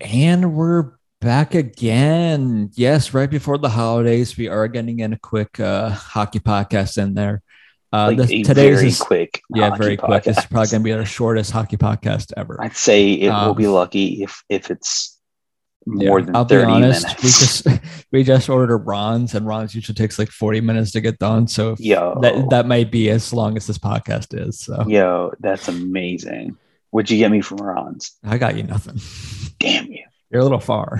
And we're back again. Yes, right before the holidays, we are getting in a quick hockey podcast in there. Today's very quick. This is probably going to be our shortest hockey podcast ever. I'd say it will be lucky if it's more than 30 minutes. We just ordered Ron's, and Ron's usually takes like 40 minutes to get done. So that might be as long as this podcast is. So. Yo, that's amazing. What'd you get me from Ron's? I got you nothing. Damn you. You're a little far.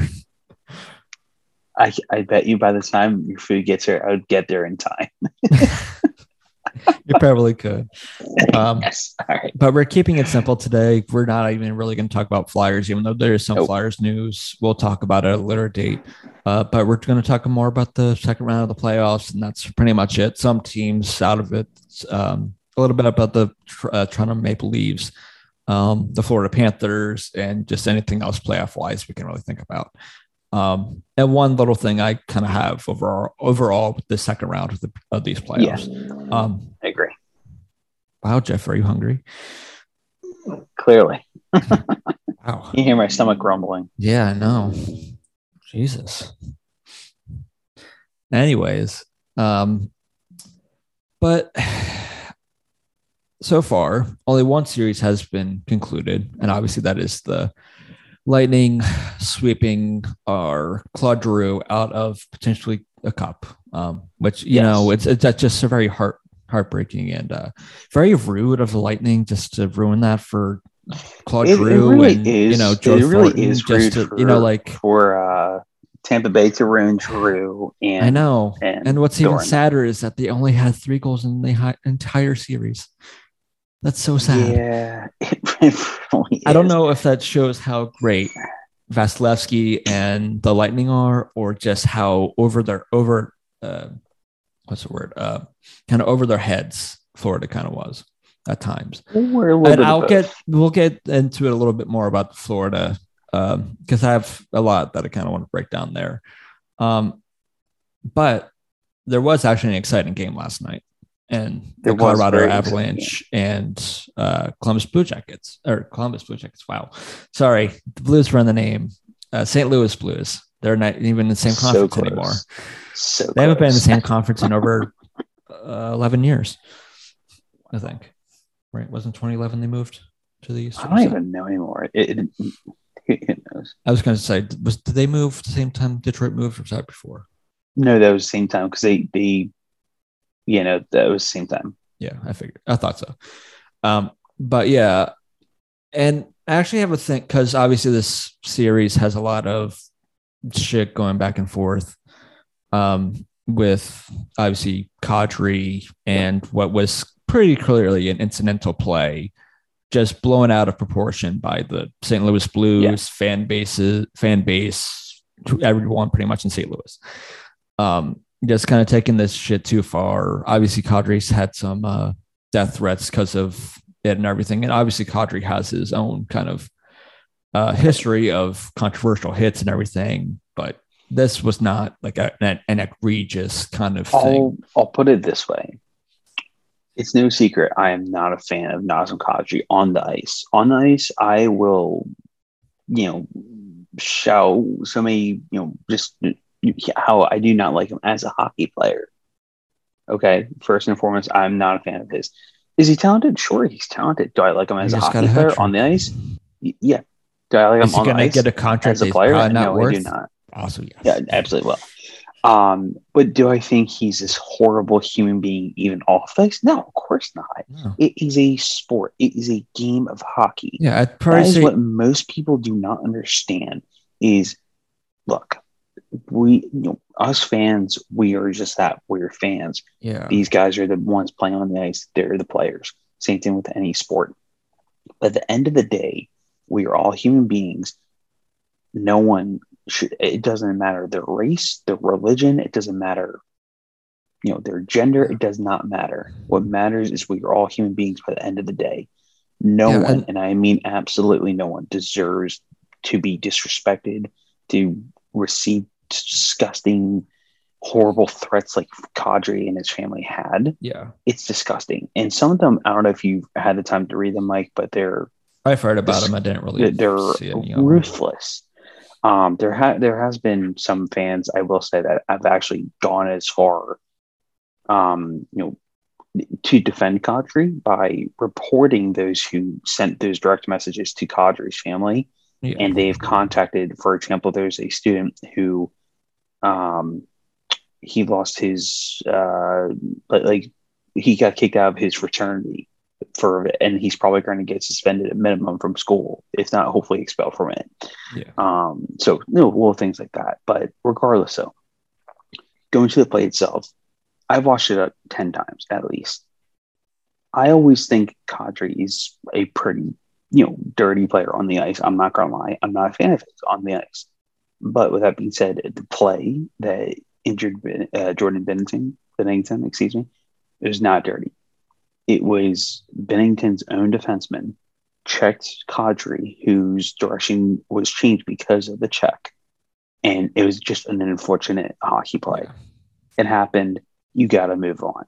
I bet you by the time your food gets here, I would get there in time. You probably could. Yes. All right. But we're keeping it simple today. We're not even really going to talk about Flyers, even though there is some Flyers news. We'll talk about it at a later date. But we're going to talk more about the second round of the playoffs, and that's pretty much it. Some teams out of it. A little bit about the Toronto Maple Leafs, the Florida Panthers, and just anything else playoff-wise we can really think about. And one little thing I kind of have overall with the second round of these playoffs. Yeah, I agree. Wow, Jeff, are you hungry? Clearly. Wow. You hear my stomach rumbling. Yeah, I know. Jesus. Anyways, but so far, only one series has been concluded, and obviously that is the Lightning sweeping our Claude Giroux out of potentially a cup, which, you know, it's just a very heartbreaking and very rude of the Lightning just to ruin that for Claude Giroux. It really and, is. You know, Joe it really Thornton is rude to, for, you know, like, for Tampa Bay to ruin Giroux. And I know. And what's Thornton. Even sadder is that they only had 3 goals in the entire series. That's so sad. Yeah, it really is. I don't know if that shows how great Vasilevsky and the Lightning are, or just how over their heads Florida kind of was at times. We'll get into it a little bit more about Florida because I have a lot that I kind of want to break down there. But there was actually an exciting game last night. And the Colorado Avalanche and Columbus Blue Jackets. Wow. Sorry. The Blues were in the name. St. Louis Blues. They're not even in the same conference anymore. They haven't been in the same conference in over 11 years, I think. Right? Wasn't 2011 they moved to the East? I don't even know anymore. It knows. I was going to say, did they move the same time Detroit moved, or was that before? No, that was the same time because they you know, that was the same time. Yeah, I thought so. But yeah, and I actually have a thing because obviously this series has a lot of shit going back and forth with obviously Kadri and what was pretty clearly an incidental play just blown out of proportion by the St. Louis Blues fan base, everyone pretty much in St. Louis. Just kind of taking this shit too far. Obviously, Kadri's had some death threats because of it and everything. And obviously, Kadri has his own kind of history of controversial hits and everything. But this was not like an egregious kind of thing. I'll put it this way. It's no secret I am not a fan of Nazem Kadri on the ice. On the ice, I will, you know, shout somebody, you know, just... how I do not like him as a hockey player. Okay, first and foremost, I'm not a fan of his. Is he talented? Sure, he's talented. Do I like him as a hockey player on the ice? Yeah. Do I like him on the ice? Is he going to get a contract as a player? No, I do not. Also, yes. Yeah, absolutely will. But do I think he's this horrible human being even off the ice? No, of course not. No. It is a sport. It is a game of hockey. Yeah, that is what most people do not understand. Is look. Us fans, we are just that. We're fans. Yeah. These guys are the ones playing on the ice. They're the players. Same thing with any sport. But at the end of the day, we are all human beings. No one should. It doesn't matter their race, their religion. It doesn't matter, you know, their gender. It does not matter. What matters is we are all human beings. By the end of the day, no one, and I mean absolutely no one, deserves to be disrespected, to receive disgusting, horrible threats like Kadri and his family had. Yeah, it's disgusting. And some of them, I don't know if you've had the time to read them, Mike, but I've heard about them. I didn't really. They're ruthless. There has been some fans, I will say, that have actually gone as far, to defend Kadri by reporting those who sent those direct messages to Kadri's family. Yeah. And they've contacted, for example, there's a student who he lost his he got kicked out of his fraternity and he's probably going to get suspended at minimum from school, if not hopefully expelled from it. Yeah. Little things like that. But regardless, though, going to the play itself, I've watched it up 10 times at least. I always think Kadri is a pretty, dirty player on the ice. I'm not going to lie. I'm not a fan of his on the ice. But with that being said, the play that injured Jordan Binnington, it was not dirty. It was Binnington's own defenseman checked Kadri, whose direction was changed because of the check. And it was just an unfortunate hockey play. Yeah. It happened. You got to move on.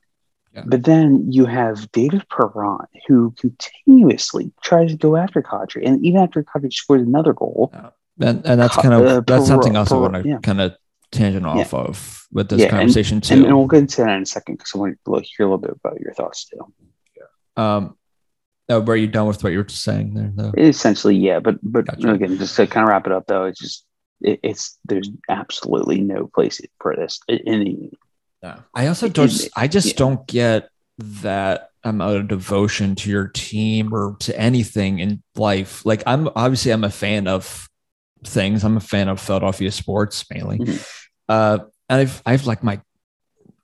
Yeah. But then you have David Perron, who continuously tries to go after Kadri. And even after Kadri scores another goal. Yeah. And that's kind of that's something else I want to kind of tangent off of with this conversation too. And we'll get into that in a second because I want to hear a little bit about your thoughts too. Yeah. Were you done with what you were just saying there though? Essentially, yeah. But gotcha. Again, just to kind of wrap it up though, it's there's absolutely no place for this in no. I also don't get that amount of devotion to your team or to anything in life. Like I'm a fan of things. I'm a fan of Philadelphia sports mainly. Mm-hmm. And I've like my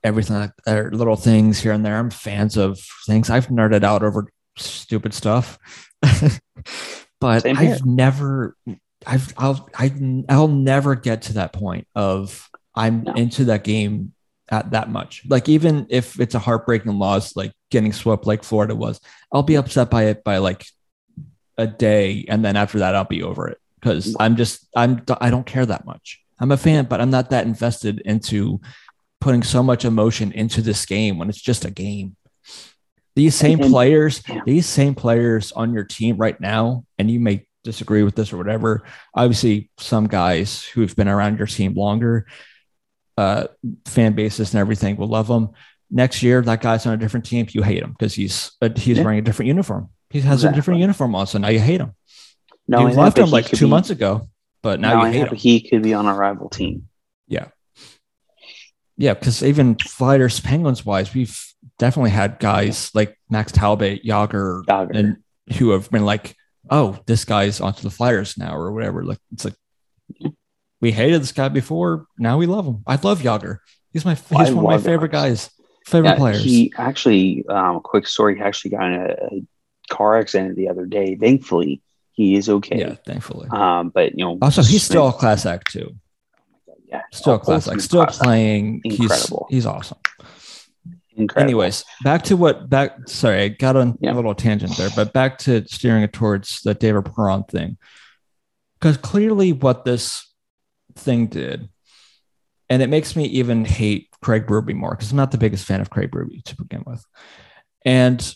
everything or little things here and there. I'm fans of things. I've nerded out over stupid stuff. But I'll never get to that point of into that game at that much. Like even if it's a heartbreaking loss, like getting swept like Florida was, I'll be upset by it by like a day, and then after that I'll be over it. Because I don't care that much. I'm a fan, but I'm not that invested into putting so much emotion into this game when it's just a game. These same players on your team right now, and you may disagree with this or whatever. Obviously, some guys who've been around your team longer, fan bases and everything will love them. Next year, that guy's on a different team. You hate him because he's wearing a different uniform. He has a different uniform on, so now you hate him. No, you left him like 2 months ago, but now you hate him. He could be on a rival team. Yeah. Yeah, because even Flyers, Penguins-wise, we've definitely had guys like Max Talbot, Jágr, and who have been like, oh, this guy's onto the Flyers now or whatever. Like it's like, we hated this guy before, now we love him. I love Jágr. He's one of my favorite guys, favorite players. He actually, quick story, he actually got in a car accident the other day, thankfully. He is okay. Yeah, thankfully. But also he's still a class act too. Yeah, still a class act. Still playing. Incredible. He's awesome. Incredible. Anyways, sorry, I got on a little tangent there, but back to steering it towards the David Perron thing, because clearly what this thing did, and it makes me even hate Craig Berube more because I'm not the biggest fan of Craig Berube to begin with, and.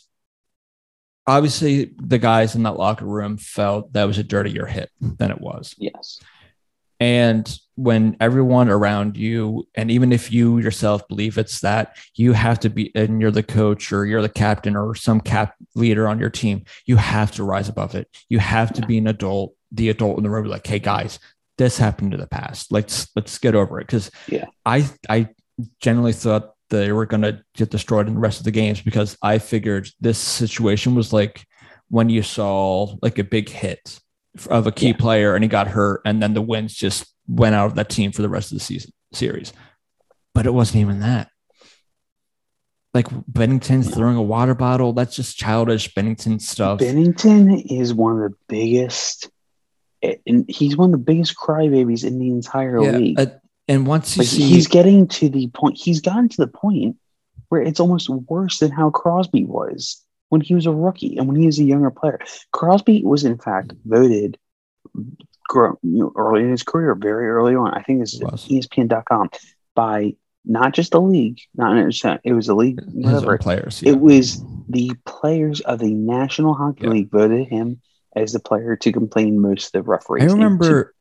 Obviously, the guys in that locker room felt that was a dirtier hit than it was. Yes. And when everyone around you, and even if you yourself believe it's that, you have to be, and you're the coach or you're the captain or some leader on your team, you have to rise above it. You have to be an adult, the adult in the room, like, hey, guys, this happened in the past. Let's get over it. Because I generally thought they were going to get destroyed in the rest of the games because I figured this situation was like when you saw like a big hit of a key player and he got hurt and then the wins just went out of that team for the rest of the series. But it wasn't even that. Like Binnington's throwing a water bottle. That's just childish Binnington stuff. Binnington is one of the biggest, and he's one of the biggest crybabies in the entire league. And once you see, he's gotten to the point where it's almost worse than how Crosby was when he was a rookie and when he was a younger player. Crosby was, in fact, voted early in his career, very early on. I think this is ESPN.com by not just the league, it was the league, whatever. Players, It was the players of the National Hockey League voted him as the player to complain most of the referees. I remember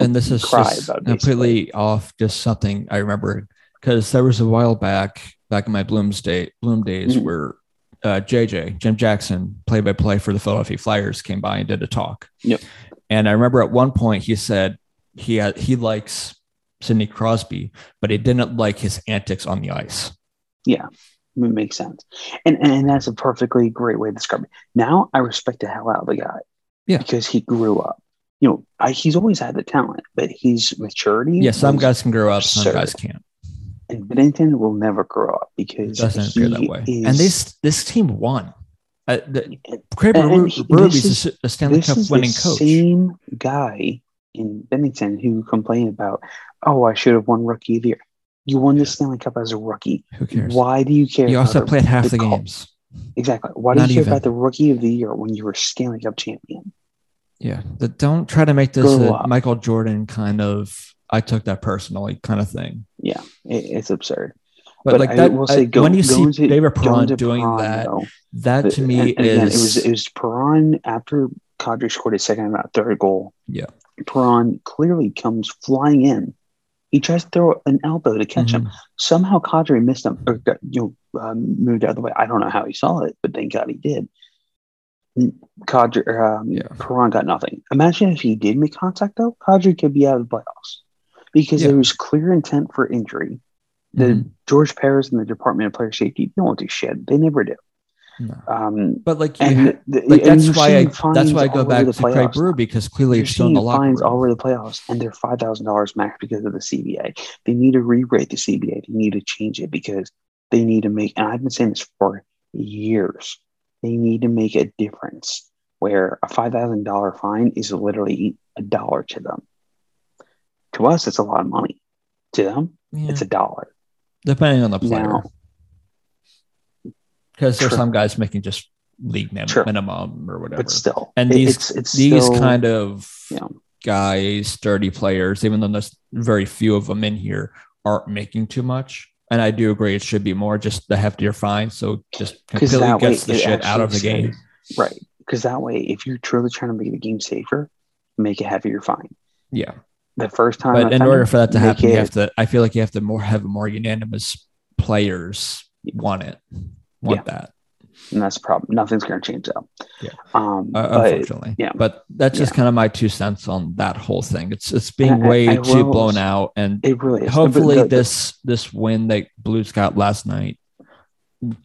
and this is just completely off, just something I remember, because there was a while back in my Bloom days, mm-hmm. where JJ, Jim Jackson, play-by-play for the Philadelphia Flyers, came by and did a talk. Yep. And I remember at one point he said he likes Sidney Crosby, but he didn't like his antics on the ice. Yeah, it makes sense. And that's a perfectly great way to describe it. Now I respect the hell out of the guy. Yeah. Because he grew up. You know, he's always had the talent, but his maturity. Yeah, some guys can grow up, some guys can't. And Binnington will never grow up because it doesn't appear that way. And this team won. Craig Berube is a Stanley Cup winning coach. Same guy in Binnington who complained about, oh, I should have won Rookie of the Year. You won the Stanley Cup as a rookie. Who cares? Why do you care? You also played half the games. Exactly. Why do you care about the Rookie of the Year when you were Stanley Cup champion? Yeah, don't try to make this a Michael Jordan kind of. I took that personally, kind of thing. Yeah, it's absurd. But like that, when you see David Perron doing that, that to me is it was Perron after Kadri scored his second and third goal. Yeah, Perron clearly comes flying in. He tries to throw an elbow to catch him. Somehow Kadri missed him, or moved out of the way. I don't know how he saw it, but thank God he did. Kadri, Perron got nothing. Imagine if he did make contact though, Kadri could be out of the playoffs. Because there was clear intent for injury. The George Paris and the Department of Player Safety don't do shit. They never do. No. But like, that's why I go back to Craig Berube, because clearly it's still in the locker room. All over the playoffs, and they're $5,000 max because of the CBA. They need to re-rate the CBA. They need to change it because they need to make. And I've been saying this for years. They need to make a difference where a $5,000 fine is literally $1 to them. To us, it's a lot of money. To them, it's $1. Depending on the player. Because there's some guys making just league minimum or whatever. But still. And these kind of guys, dirty players, even though there's very few of them in here, aren't making too much. And I do agree it should be more, just the heftier fine. So just completely gets the shit out of the game. Right. Because that way, if you're truly trying to make the game safer, make a heavier fine. Yeah. The first time, but in order for that to happen, you have to. I feel like you have to have more unanimous players want that, and that's the problem. Nothing's going to change though. Yeah, unfortunately. Yeah, but that's just kind of my 2 cents on that whole thing. It's being way too blown out, and it really is. Hopefully, this win that Blues got last night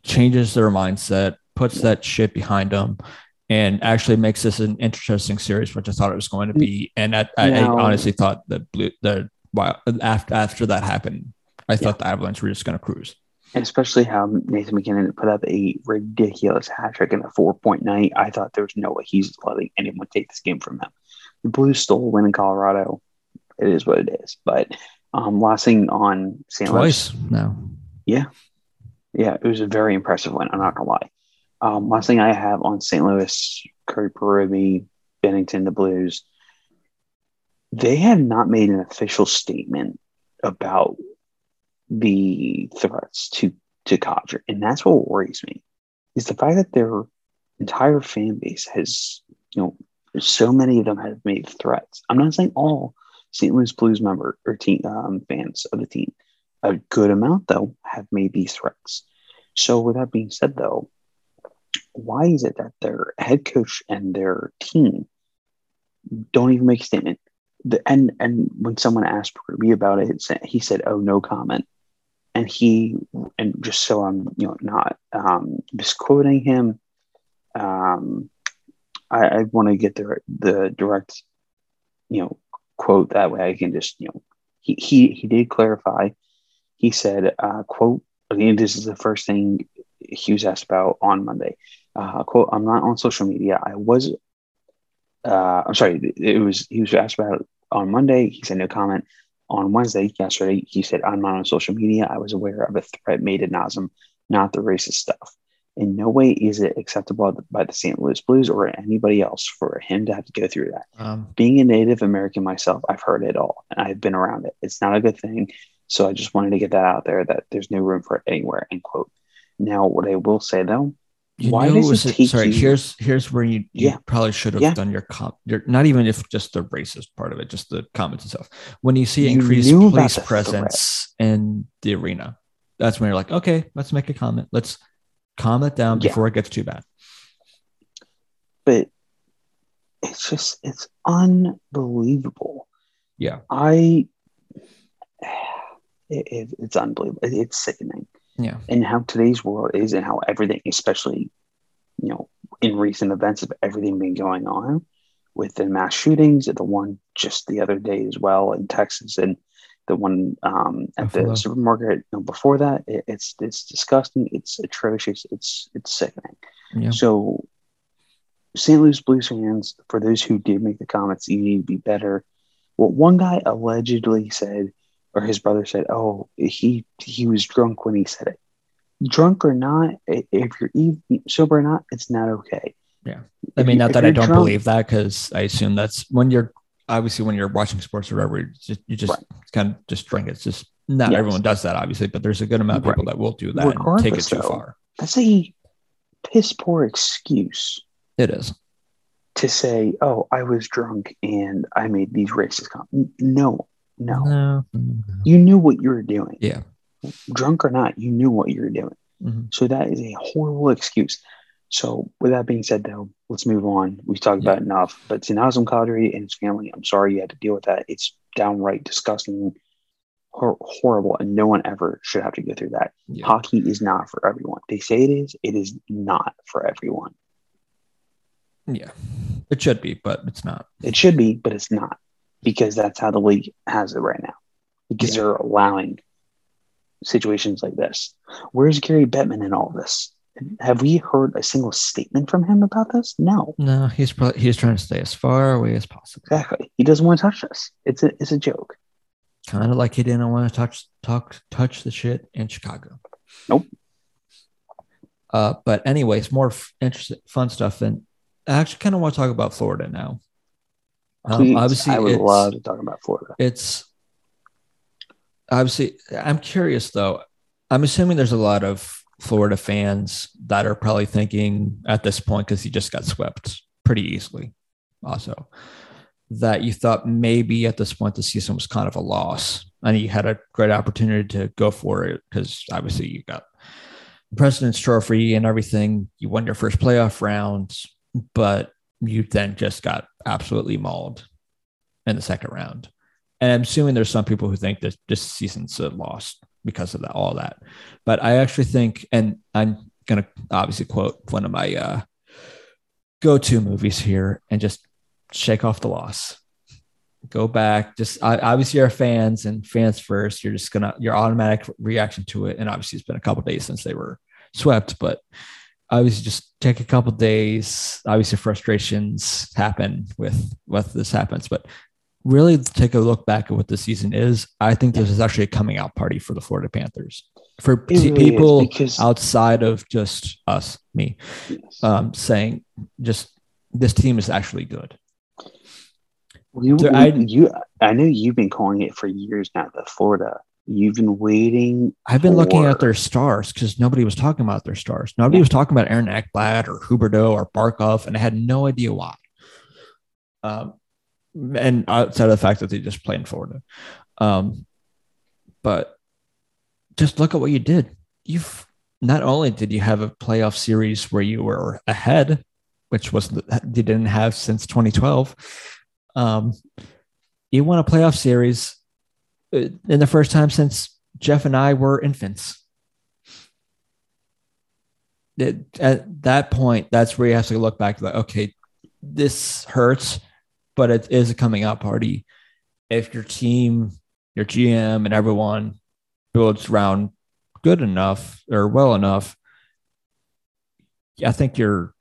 changes their mindset, puts that shit behind them. And actually makes this an interesting series, which I thought it was going to be. And I honestly thought that after that happened, I thought the Avalanche were just going to cruise. And especially how Nathan MacKinnon put up a ridiculous hat trick in a 4-point night. I thought there was no way he's letting anyone take this game from him. The Blues stole a win in Colorado. It is what it is. But last thing on St. Louis. No. Yeah. Yeah, it was a very impressive win. I'm not going to lie. Last thing I have on St. Louis, Craig Berube, Binnington, the Blues, they have not made an official statement about the threats to Kadri. And that's what worries me, is the fact that their entire fan base has, so many of them have made threats. I'm not saying all St. Louis Blues member or team fans of the team. A good amount, though, have made these threats. So with that being said, though, why is it that their head coach and their team don't even make a statement? And when someone asked Berube about it, he said, "Oh, no comment." And just so I'm not misquoting him. I want to get the direct quote, that way I can just he did clarify. He said quote, and this is the first thing he was asked about on Monday. Quote, "I'm not on social media. He was asked about it on Monday. He said no comment. On Wednesday, yesterday, he said, I'm not on social media. I was aware of a threat made at Nazem, not the racist stuff. In no way is it acceptable by the St. Louis Blues or anybody else for him to have to go through that. Being a Native American myself, I've heard it all, and I've been around it. It's not a good thing. So I just wanted to get that out there, that there's no room for it anywhere," end quote. Now, what I will say, though, Here's where you probably should have done your not even if just the racist part of it, just the comments and stuff. When you see increased police presence in the arena, that's when you're like, okay, let's make a comment. Let's calm it down before it gets too bad. But it's just, it's unbelievable. Yeah. It's unbelievable. It's sickening. Yeah. And how today's world is, and how everything, especially, you know, in recent events of everything being going on with the mass shootings, the one just the other day as well in Texas, and the one at the supermarket before that. It's disgusting. It's atrocious. It's sickening. Yeah. So St. Louis Blues fans, for those who did make the comments, you need to be better. What one guy allegedly said, or his brother said, oh, he was drunk when he said it. Drunk or not, if you're sober or not, it's not okay. Yeah. I mean, not that I don't believe that, because I assume that's when you're, obviously when you're watching sports or whatever, you just right. kind of just drink. It's just not everyone does that, obviously, but there's a good amount of people that will do that and take it too far. That's a piss poor excuse. It is. To say, oh, I was drunk and I made these racist comments. No. You knew what you were doing. Yeah. Drunk or not, you knew what you were doing. Mm-hmm. So that is a horrible excuse. So with that being said, though, let's move on. We've talked about enough. But to Nazem Kadri and his family, I'm sorry you had to deal with that. It's downright disgusting, horrible, and no one ever should have to go through that. Yeah. Hockey is not for everyone. They say it is. It is not for everyone. Yeah. It should be, but it's not. It should be, but it's not. Because that's how the league has it right now. Because they're allowing situations like this. Where's Gary Bettman in all this? Have we heard a single statement from him about this? No. No, he's trying to stay as far away as possible. Exactly. He doesn't want to touch this. It's a joke. Kind of like he didn't want to touch the shit in Chicago. Nope. But anyways, more interesting, fun stuff. And I actually kind of want to talk about Florida now. Please, obviously, I would love to talk about Florida. It's obviously, I'm curious though. I'm assuming there's a lot of Florida fans that are probably thinking at this point, because he just got swept pretty easily, also, that you thought maybe at this point the season was kind of a loss and you had a great opportunity to go for it, because obviously you got the President's Trophy and everything. You won your first playoff round, but you then just got absolutely mauled in the second round. And I'm assuming there's some people who think that this season's a loss because of that, all that. But I actually think, and I'm going to obviously quote one of my go-to movies here and just shake off the loss. Go back. Just obviously our fans and fans first. You're just going to, your automatic reaction to it. And obviously it's been a couple of days since they were swept, but obviously, just take a couple days. Obviously, frustrations happen with what this happens, but really take a look back at what the season is. I think this is actually a coming out party for the Florida Panthers, for really people outside of just us, me, saying just this team is actually good. I know you've been calling it for years now, the Florida. You've been waiting. I've been looking at their stars, because nobody was talking about their stars. Nobody was talking about Aaron Ekblad or Huberdeau or Barkov, and I had no idea why. And outside of the fact that they just played in Florida. But just look at what you did. You've not only did you have a playoff series where you were ahead, which was they didn't have since 2012. You won a playoff series in the first time since Jeff and I were infants. At that point, that's where you have to look back. Like, okay, this hurts, but it is a coming out party. If your team, your GM, and everyone builds around good enough or well enough, I think you're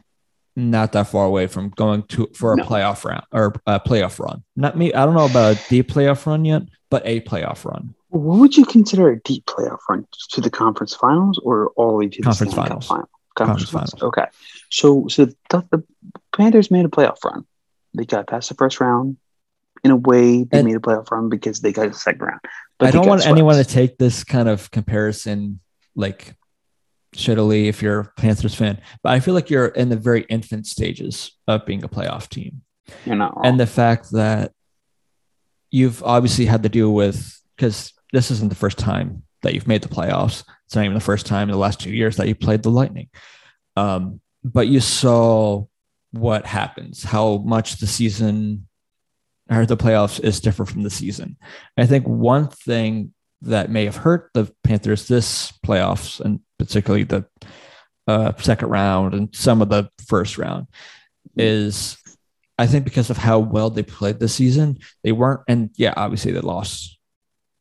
not that far away from going for a playoff round or a playoff run. Not me. I don't know about a deep playoff run yet, but a playoff run. What would you consider a deep playoff run? To the conference finals or all the way to the conference finals? Conference finals. Okay. So the Panthers made a playoff run. They got past the first round. In a way, they made a playoff run because they got the second round. But I don't want anyone to take this kind of comparison like shittily if you're a Panthers fan, but I feel like you're in the very infant stages of being a playoff team. You're not wrong. And the fact that you've obviously had to deal with, because this isn't the first time that you've made the playoffs. It's not even the first time in the last 2 years that you played the Lightning. But you saw what happens, how much the season or the playoffs is different from the season. I think one thing that may have hurt the Panthers this playoffs, and particularly the second round and some of the first round, is I think because of how well they played this season, they weren't, and yeah, obviously they lost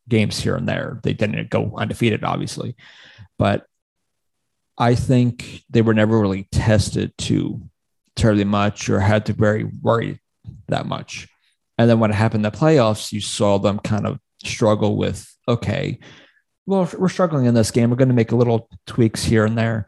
games here and there. They didn't go undefeated, obviously, but I think they were never really tested too terribly much or had to very worry that much. And then when it happened in the playoffs, you saw them kind of struggle with, okay, well, we're struggling in this game. We're going to make a little tweaks here and there,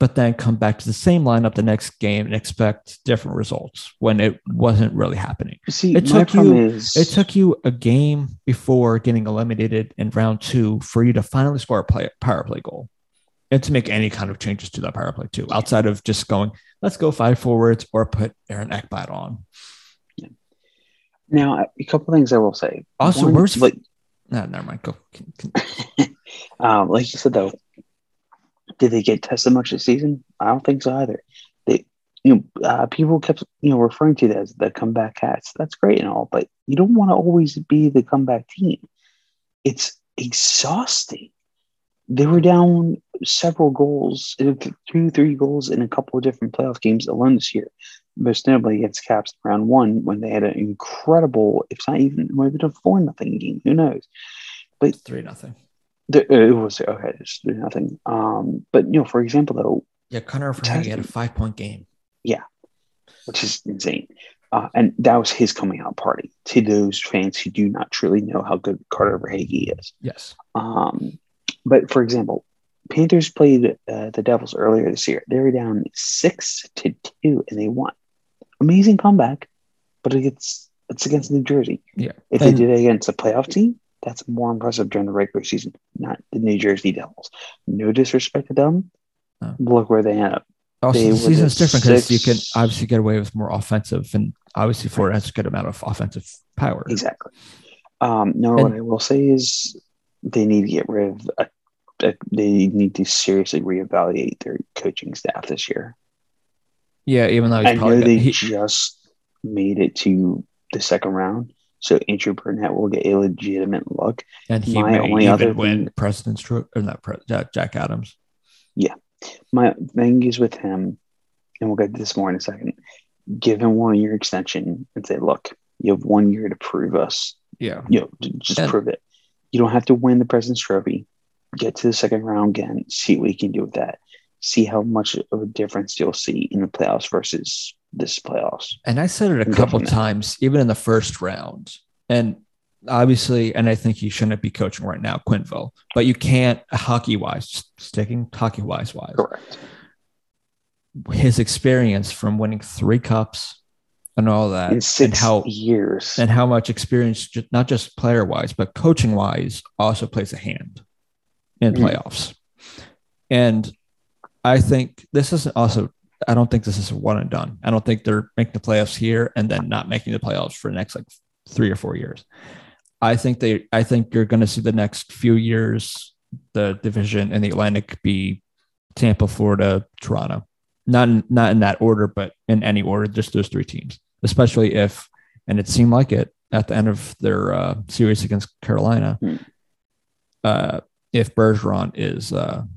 but then come back to the same lineup the next game and expect different results when it wasn't really happening. See, it took you a game before getting eliminated in round two for you to finally score a power play goal and to make any kind of changes to that power play too, outside of just going, let's go five forwards or put Aaron Ekblad on. Yeah. Now, a couple of things I will say. Also, one, where's like, no, never mind. Go. Like you said, though, did they get tested much this season? I don't think so either. They, people kept referring to it as the comeback hats. That's great and all, but you don't want to always be the comeback team. It's exhausting. They were down several goals, 2-3 goals in a couple of different playoff games alone this year. Most notably against Caps in round one when they had an incredible, if not even, maybe a 4-0 game. Who knows? But 3-0. It was okay. It's 3-0. But for example, though, yeah, Connor Verhaeghe had a 5-point game. Yeah, which is insane. And that was his coming out party to those fans who do not truly know how good Carter Verhaeghe is. Yes. But for example, Panthers played the Devils earlier this year. They were down 6-2, and they won. Amazing comeback, but it's against New Jersey. Yeah, if they did it against a playoff team, that's more impressive during the regular season, not the New Jersey Devils. No disrespect to them. No. Look where they end up. Also, the season's different because you can obviously get away with more offensive, and obviously Florida has a good amount of offensive power. Exactly. What I will say is they need to get rid of they need to seriously reevaluate their coaching staff this year. Yeah, even though they just made it to the second round, so Andrew Brunette will get a legitimate look. And he may even win President's Trophy, or not Jack Adams. Yeah, my thing is with him, and we'll get to this more in a second. Give him 1 year extension and say, "Look, you have 1 year to prove us. Yeah, prove it. You don't have to win the President's Trophy. Get to the second round again, see what you can do with that. See how much of a difference you'll see in the playoffs versus this playoffs." And I said it a couple times, even in the first round. And obviously, and I think you shouldn't be coaching right now, Quinville, but you can't hockey-wise. Correct. His experience from winning 3 cups and all that. In 6 years. And how much experience, not just player-wise, but coaching-wise also plays a hand in playoffs. And I think this isn't also, I don't think this is a one and done. I don't think they're making the playoffs here and then not making the playoffs for the next 3 or 4 years. I think you're going to see the next few years, the division in the Atlantic be Tampa, Florida, Toronto, not in that order, but in any order, just those 3 teams, especially if, and it seemed like it at the end of their series against Carolina, if Bergeron is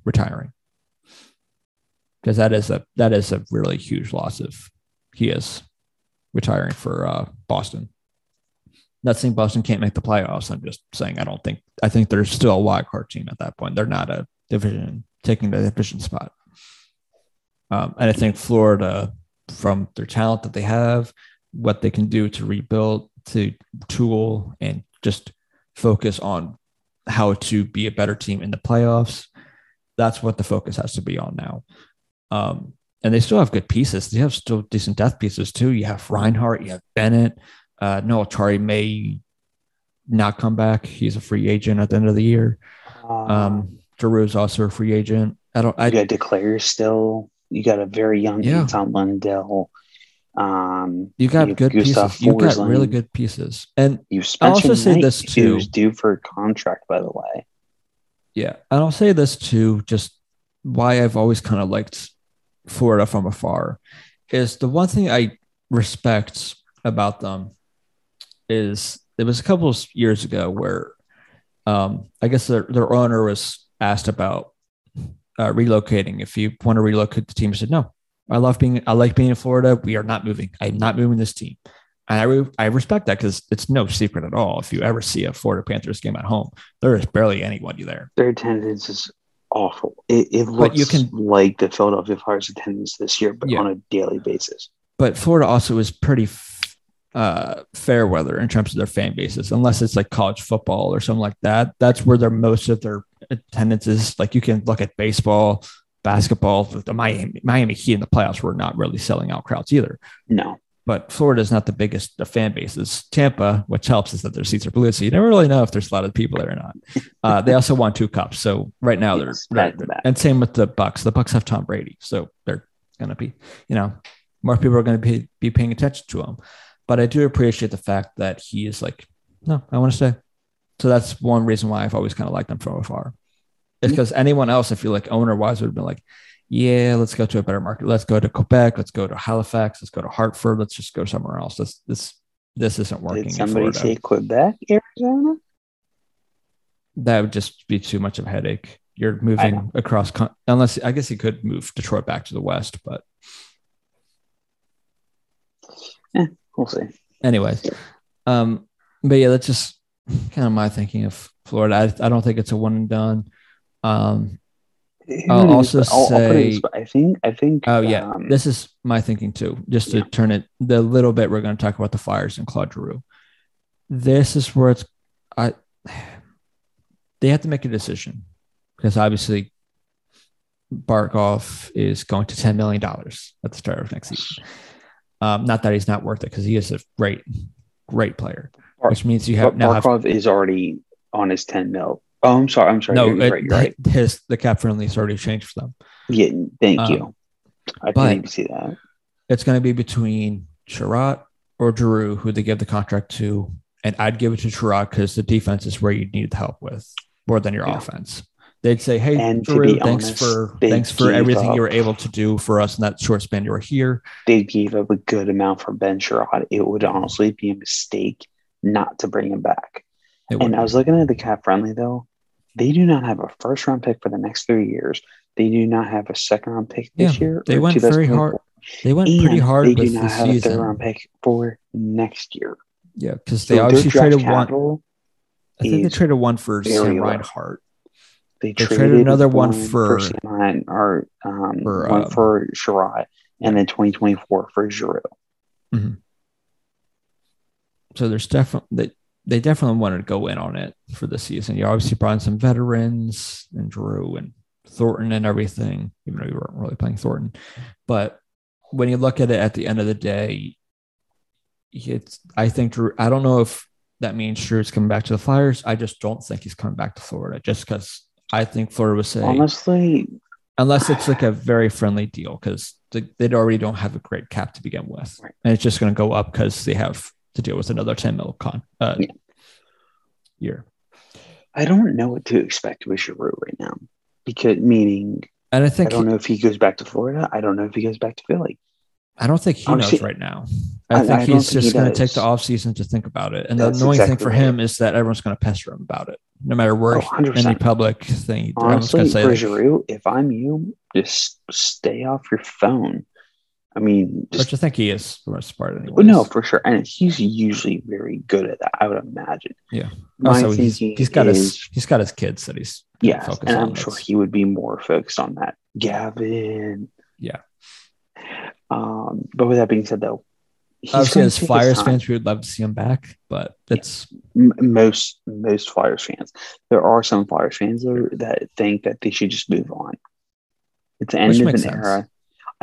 retiring, because that is a really huge loss if he is retiring for Boston. Not saying Boston can't make the playoffs. I'm just saying I think they're still a wild card team at that point. They're not a division taking the division spot. And I think Florida, from their talent that they have, what they can do to rebuild, to tool, and just focus on how to be a better team in the playoffs. That's what the focus has to be on now. And they still have good pieces. They have still decent depth pieces too. You have Reinhart, you have Bennett. Noel Chari may not come back. He's a free agent at the end of the year. Giroux is also a free agent. You got Declare still. You got a very young Tom Lundell. You got good Gustav pieces. You got really good pieces. And you I'll also say Knight, this too. Who's due for a contract, by the way. Yeah, and I'll say this too. Just why I've always kind of liked Florida from afar is the one thing I respect about them is it was a couple of years ago where I guess their owner was asked about relocating. If you want to relocate the team, he said, no, I like being in Florida. We are not moving. I'm not moving this team. And I respect that because it's no secret at all. If you ever see a Florida Panthers game at home, there is barely anyone there. Their attendance is awful. It looks like the Philadelphia Flyers attendance this year, but on a daily basis. But Florida also is pretty fair weather in terms of their fan bases, unless it's like college football or something like that. That's where most of their attendance is. Like you can look at baseball, basketball. The Miami Heat in the playoffs were not really selling out crowds either. No. But Florida is not the biggest of fan bases. Tampa, which helps, is that their seats are blue, so you never really know if there's a lot of people there or not. They also won two cups, so right now they're and same with the Bucks. The Bucks have Tom Brady, so they're going to be, more people are going to be paying attention to him. But I do appreciate the fact that he is like, no, I want to stay. So that's one reason why I've always kind of liked them from afar. It's because anyone else, I feel like owner-wise, would have been like, yeah, let's go to a better market. Let's go to Quebec. Let's go to Halifax. Let's go to Hartford. Let's just go somewhere else. This isn't working. Did somebody in say Quebec, Arizona? That would just be too much of a headache. You're moving across, unless I guess you could move Detroit back to the west, but we'll see. Anyways, but yeah, that's just kind of my thinking of Florida. I don't think it's a one and done. I'll also say, I think. Oh yeah, this is my thinking too. Just to turn it the little bit, we're going to talk about the Flyers and Claude Giroux. This is where they have to make a decision because obviously Barkov is going to $10 million at the start of next season. Not that he's not worth it because he is a great player, which means you have Barkov is already on his $10 million. Oh, I'm sorry. No, you're right. The cap friendly has already changed for them. Yeah, thank you. I didn't even see that. It's going to be between Chirot or Giroux, who they give the contract to, and I'd give it to Chirot because the defense is where you need help with more than your offense. They'd say, "Hey, and Giroux, thanks for everything you were able to do for us in that short span you were here." They gave up a good amount for Ben Chirot. It would honestly be a mistake not to bring him back. And I was looking at the cap friendly though. They do not have a first-round pick for the next 3 years. They do not have a second-round pick this year. They went very hard. They went pretty hard with the season. They do not have a third-round pick for next year. Yeah, because they obviously traded one. I think they traded one for Sam Reinhart. They traded another one for Sam Reinhart, one for Chirot, and then 2024 for Giroux. Mm-hmm. So there's definitely... They definitely wanted to go in on it for the season. You obviously brought in some veterans and Giroux and Thornton and everything, even though you weren't really playing Thornton. But when you look at it at the end of the day, I think Giroux, I don't know if that means Giroux's coming back to the Flyers. I just don't think he's coming back to Florida just because I think Florida was saying, honestly, unless it's like a very friendly deal because they already don't have a great cap to begin with. Right. And it's just going to go up because they have to deal with another $10 million year. I don't know what to expect with Giroux right now because I don't know if he goes back to Florida. I don't know if he goes back to Philly. I don't think he knows right now. I think he's just going to take the offseason to think about it. And the annoying thing for him is that everyone's going to pester him about it, no matter where any public thing. Honestly, for Giroux, if I'm you, just stay off your phone. I mean, which I think he is for the most part anyway. No, for sure. And he's usually very good at that, I would imagine. Yeah. Also, he's got his kids that he's focused on. And I'm sure he would be more focused on that. Gavin. Yeah. But with that being said, though, obviously as Flyers fans, we would love to see him back, but that's most Flyers fans. There are some Flyers fans that think that they should just move on. It's the end of an era.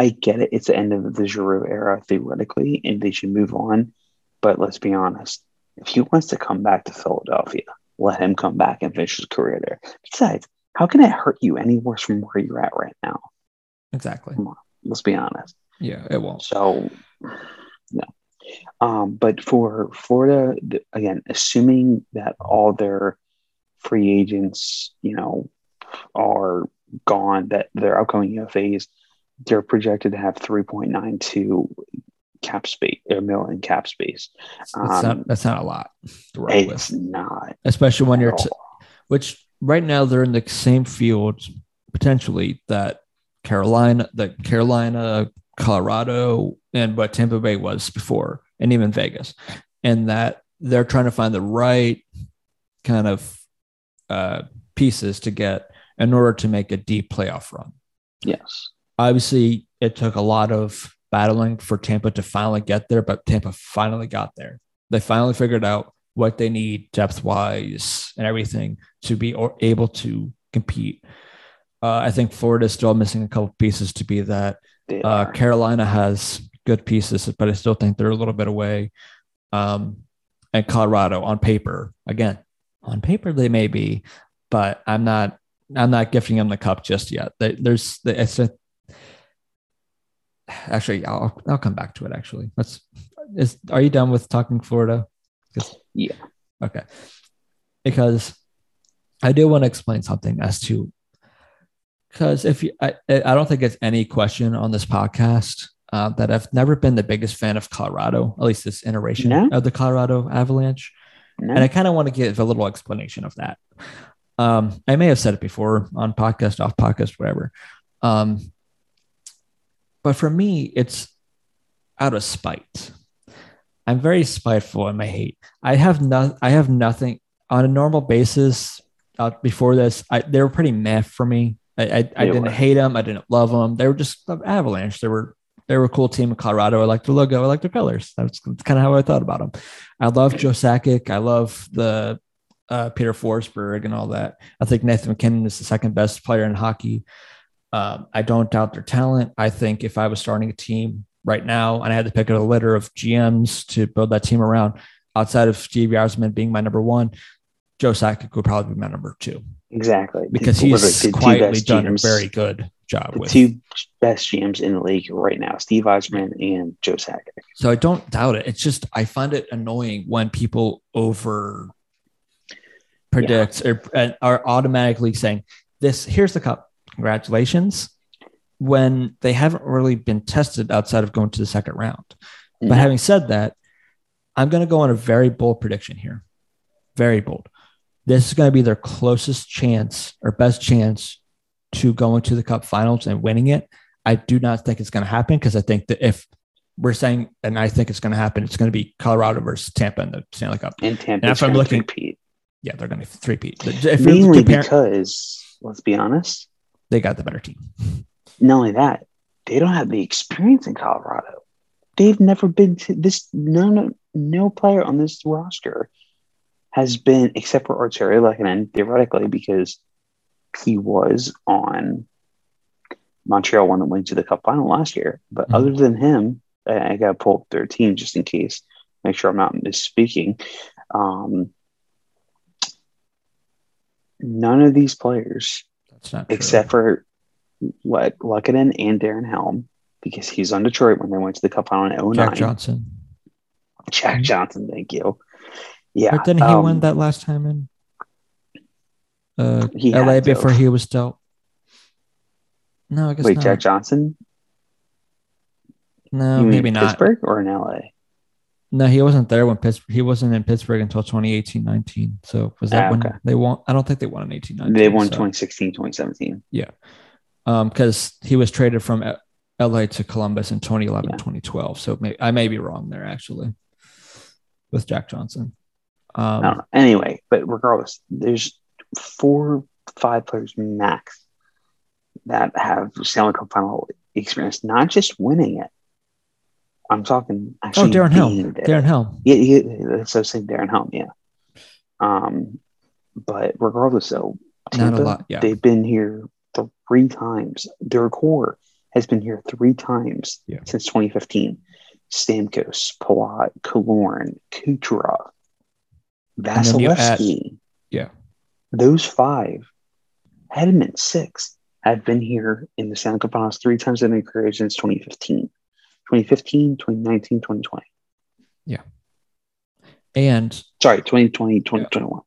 I get it. It's the end of the Giroux era, theoretically, and they should move on. But let's be honest. If he wants to come back to Philadelphia, let him come back and finish his career there. Besides, how can it hurt you any worse from where you're at right now? Exactly. Come on, let's be honest. Yeah, it won't. So, no. But for Florida, again, assuming that all their free agents, you know, are gone, that their upcoming UFAs, they're projected to have 3.92 cap space, or million cap space. That's not a lot to work with. It's not, especially when you're, which right now they're in the same field potentially that Carolina, Colorado, and what Tampa Bay was before, and even Vegas, and that they're trying to find the right kind of pieces to get in order to make a deep playoff run. Yes. Obviously, it took a lot of battling for Tampa to finally get there, but Tampa finally got there. They finally figured out what they need depth-wise and everything to be able to compete. I think Florida is still missing a couple pieces to be that. Carolina has good pieces, but I still think they're a little bit away. And Colorado, on paper they may be, but I'm not gifting them the cup just yet. I'll come back to it. Actually, are you done with talking Florida? Yeah. Okay. Because I do want to explain something as to. Because I don't think it's any question on this podcast that I've never been the biggest fan of Colorado, at least this iteration of the Colorado Avalanche. No. And I kind of want to give a little explanation of that. I may have said it before on podcast, off podcast, whatever. But for me, it's out of spite. I'm very spiteful in my hate. I have nothing on a normal basis. Before this, they were pretty meh for me. I didn't hate them. I didn't love them. They were just the Avalanche. They were a cool team in Colorado. I liked the logo. I liked their colors. That's kind of how I thought about them. I love Joe Sakic. I love the Peter Forsberg and all that. I think Nathan MacKinnon is the second best player in hockey. I don't doubt their talent. I think if I was starting a team right now and I had to pick a litter of GMs to build that team around, outside of Steve Yzerman being my number one, Joe Sakic would probably be my number two. Exactly. Because he's quietly done a very good job with the two best GMs in the league right now, Steve Yzerman and Joe Sakic. So I don't doubt it. It's just I find it annoying when people over predict or are automatically saying, here's the cup. Congratulations. When they haven't really been tested outside of going to the second round. Mm-hmm. But having said that, I'm going to go on a very bold prediction here. Very bold. This is going to be their closest chance or best chance to going to the cup finals and winning it. I do not think it's going to happen because I think that if we're saying, and I think it's going to happen, it's going to be Colorado versus Tampa in the Stanley Cup. And Tampa's going to three-peat. Yeah, they're going to be three-peat. Mainly because, let's be honest, they got the better team. Not only that, they don't have the experience in Colorado. They've never been to this. No player on this roster has been, except for Arturi Lehkonen, theoretically, because he was on Montreal when it went to the Cup final last year. But other than him, I got to pull up their team just in case, make sure I'm not misspeaking. None of these players, except for Lehkonen and Darren Helm, because he's on Detroit when they went to the Cup final in 2009. Jack Johnson, thank you. Yeah, but then he won that last time in LA before he was dealt. No, I guess not. Wait, Jack Johnson? No, maybe not. Pittsburgh or in LA? No, he wasn't there when Pittsburgh. He wasn't in Pittsburgh until 2018-19. So was that when they won? I don't think they won in 2018-19. They won 2016-2017. Yeah, because he was traded from LA to Columbus in 2011-2012. So I may be wrong there actually with Jack Johnson. I don't know. Anyway, but regardless, there's 4-5 players max that have Stanley Cup final experience, not just winning it. I'm talking actually. Oh, Darren Helm. Darren Helm. Yeah. So saying Darren Helm. Yeah. But regardless, though, Tampa, not a lot. Yeah. They've been here 3 times. Their core has been here 3 times since 2015. Stamkos, Palat, Killorn, Kucherov, Vasilevsky. Those 5 adamant six have been here in the Stanley Cup Finals three times in their career since 2015, 2019, 2020. Yeah. And 2021.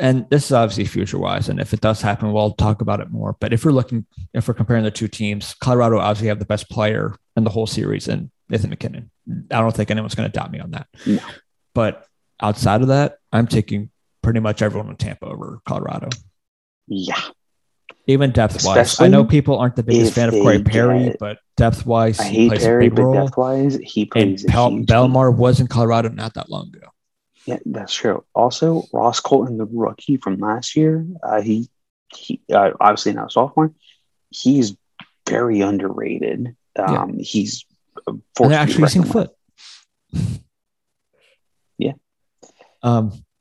And this is obviously future-wise, and if it does happen, we'll talk about it more. But if we're comparing the two teams, Colorado obviously have the best player in the whole series in Nathan MacKinnon. I don't think anyone's going to doubt me on that. No. But outside of that, I'm taking pretty much everyone in Tampa over Colorado. Yeah. Even depth-wise. I know people aren't the biggest fan of Corey Perry, but depth-wise, he plays a big role. Depth-wise, he plays a huge role. Belmar was in Colorado not that long ago. Yeah, that's true. Also, Ross Colton, the rookie from last year, he obviously now sophomore, he's very underrated. Yeah. He's actually using foot. Yeah.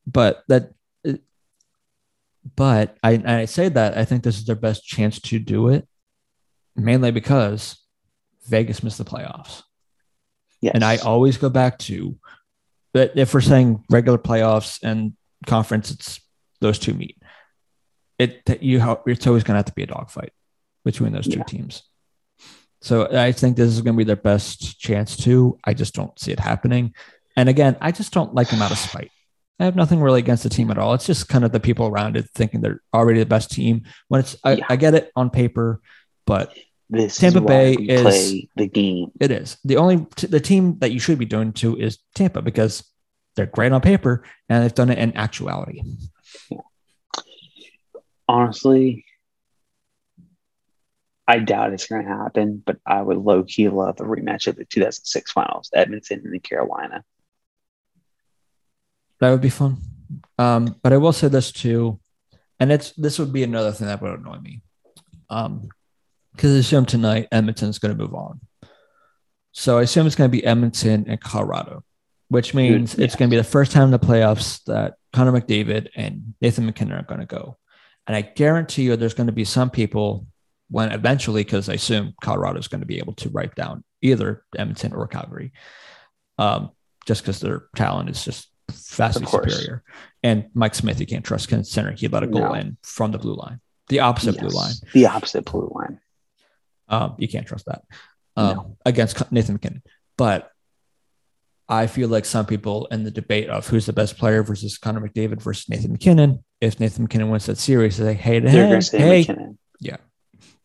But I say that I think this is their best chance to do it, mainly because Vegas missed the playoffs. Yes. And I always go back to, but if we're saying regular playoffs and conference, it's those two meet. It's always going to have to be a dogfight between those two teams. So I think this is going to be their best chance to. I just don't see it happening. And again, I just don't like them out of spite. I have nothing really against the team at all. It's just kind of the people around it thinking they're already the best team. When it's, I get it on paper, but this Tampa Bay is play the game. It is the only the team that you should be doing to is Tampa because they're great on paper and they've done it in actuality. Yeah. Honestly, I doubt it's going to happen, but I would low key love a rematch of the 2006 finals, Edmonton and Carolina. That would be fun. But I will say this too, and this would be another thing that would annoy me. Because I assume tonight Edmonton's going to move on. So I assume it's going to be Edmonton and Colorado, which means it's going to be the first time in the playoffs that Connor McDavid and Nathan MacKinnon are going to go. And I guarantee you there's going to be some people when eventually, because I assume Colorado's going to be able to write down either Edmonton or Calgary, just because their talent is just vastly superior. And Mike Smith, you can't trust considering he let a goal in from the blue line. The opposite blue line. The opposite blue line. You can't trust that against Nathan MacKinnon. But I feel like some people in the debate of who's the best player versus Connor McDavid versus Nathan MacKinnon, if Nathan McKinnon wins that series, they say, hey, yeah,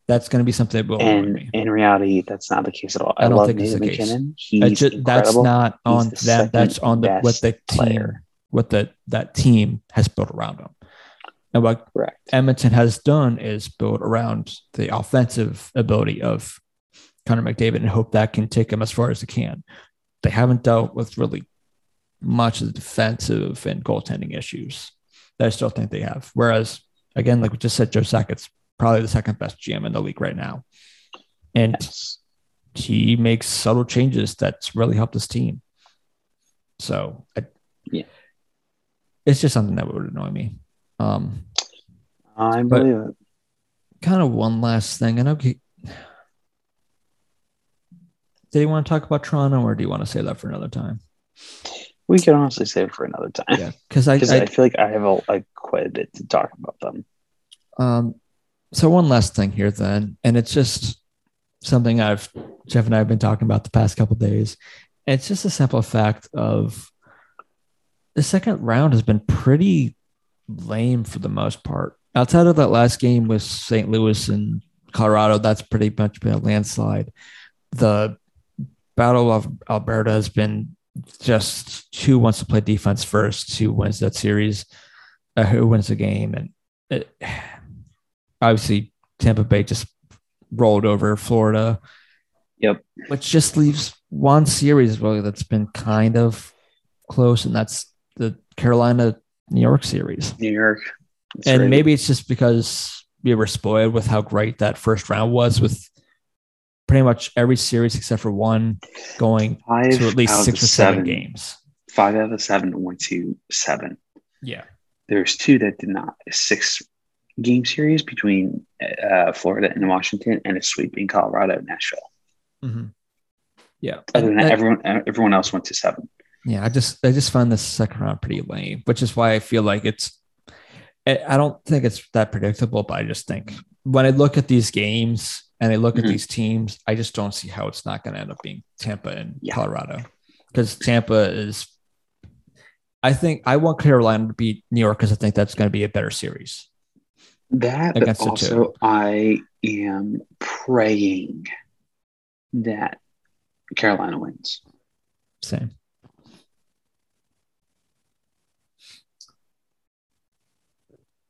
that's going to be something that will annoy me. In reality, that's not the case at all. I don't think it's the case. That's not on them. That's on what that team has built around them. And what Edmonton has done is build around the offensive ability of Connor McDavid and hope that can take him as far as it can. They haven't dealt with really much of the defensive and goaltending issues that I still think they have. Whereas, again, like we just said, Joe Sakic's probably the second best GM in the league right now. And he makes subtle changes that's really helped his team. So it's just something that would annoy me. I believe it. Kind of one last thing. And okay, do you want to talk about Toronto, or do you want to save that for another time? We can honestly save it for another time. Yeah, because I feel like I have quite a bit to talk about them. So one last thing here, then, and it's just something Jeff and I have been talking about the past couple of days. It's just a simple fact of the second round has been pretty lame for the most part. Outside of that last game with St. Louis and Colorado, that's pretty much been a landslide. The Battle of Alberta has been just who wants to play defense first, who wins that series, who wins the game. And obviously, Tampa Bay just rolled over Florida, which just leaves one series really that's been kind of close, and that's the Carolina-New York series. New York. And right. Maybe it's just because we were spoiled with how great that first round was with pretty much every series except for one going five to at least 6 or 7 games. 5 out of 7 went to 7. Yeah. There's 2 that did not. A 6-game series between Florida and Washington and a sweep in Colorado and Nashville. Mm-hmm. Yeah. Other than that, everyone else went to 7. Yeah, I just find this second round pretty lame, which is why I feel like it's I don't think it's that predictable, but I just think when I look at these games and I look at these teams, I just don't see how it's not going to end up being Tampa and Colorado, because Tampa is, I think I want Carolina to beat New York because I think that's going to be a better series. That, but also I am praying that Carolina wins. Same.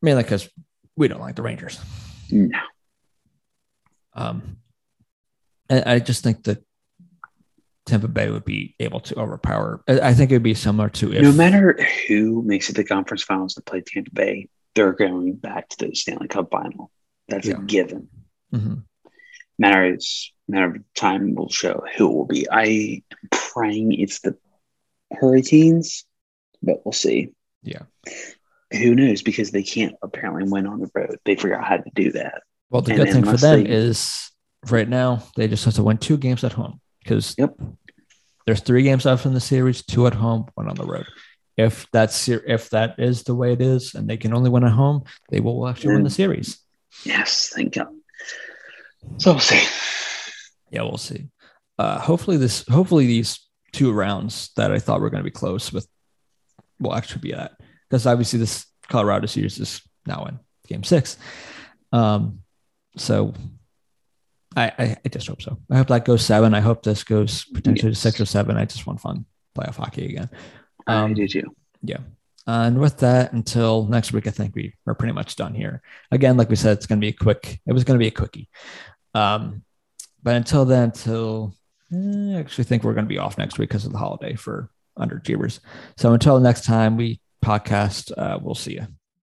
Mainly because we don't like the Rangers. No. I just think that Tampa Bay would be able to overpower. I think it would be similar to if... No matter who makes it to the conference finals to play Tampa Bay, they're going back to the Stanley Cup final. That's a given. Matter of time will show who it will be. I am praying it's the Hurricanes, but we'll see. Yeah. Who knows? Because they can't apparently win on the road. They forgot how to do that. Well, the good thing for them is right now they just have to win 2 games at home, because there's 3 games left in the series, 2 at home, 1 on the road. If that is the way it is, and they can only win at home, they will actually win the series. Yes, thank God. So we'll see. Yeah, we'll see. Hopefully these 2 rounds that I thought were going to be close with will actually be that. Because obviously this Colorado series is now in Game 6. So I just hope so. I hope that goes 7. I hope this goes potentially to 6 or 7. I just want fun playoff hockey again. I do too. Yeah. And with that, until next week, I think we are pretty much done here. Again, like we said, it was going to be a quickie. But until then, I actually think we're going to be off next week because of the holiday for underachievers. So until next time, we podcast, we'll see you.